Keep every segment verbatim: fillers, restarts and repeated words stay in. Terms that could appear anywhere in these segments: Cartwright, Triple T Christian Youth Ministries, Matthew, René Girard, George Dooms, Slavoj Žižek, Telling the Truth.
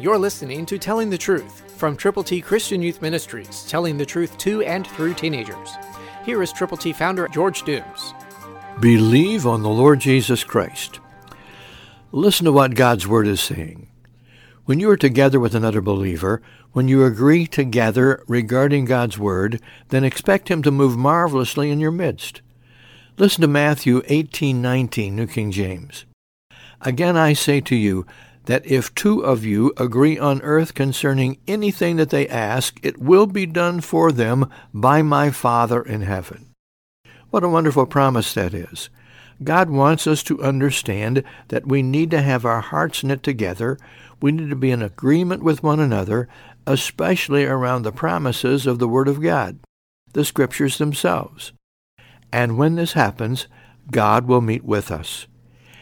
You're listening to Telling the Truth from Triple T Christian Youth Ministries, telling the truth to and through teenagers. Here is Triple T founder George Dooms. Believe on the Lord Jesus Christ. Listen to what God's Word is saying. When you are together with another believer, when you agree together regarding God's Word, then expect Him to move marvelously in your midst. Listen to Matthew eighteen nineteen, New King James. Again I say to you, that if two of you agree on earth concerning anything that they ask, it will be done for them by my Father in heaven. What a wonderful promise that is. God wants us to understand that we need to have our hearts knit together. We need to be in agreement with one another, especially around the promises of the Word of God, the Scriptures themselves. And when this happens, God will meet with us,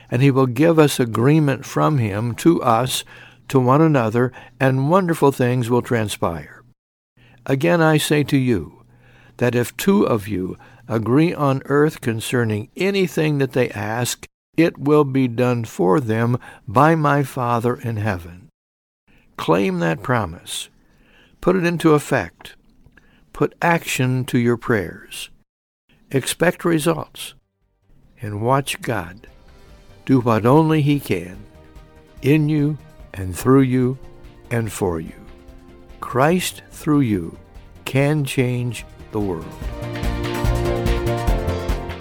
and He will give us agreement from Him to us, to one another, and wonderful things will transpire. Again I say to you, that if two of you agree on earth concerning anything that they ask, it will be done for them by my Father in heaven. Claim that promise. Put it into effect. Put action to your prayers. Expect results, and watch God do what only He can, in you, and through you, and for you. Christ through you can change the world.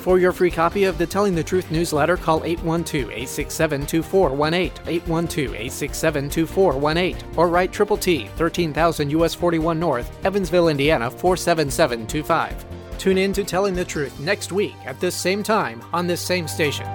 For your free copy of the Telling the Truth newsletter, call eight one two, eight six seven, two four one eight, eight one two, eight six seven, two four one eight, or write Triple T, thirteen thousand U S forty-one North, Evansville, Indiana, four seven seven two five. Tune in to Telling the Truth next week at this same time on this same station.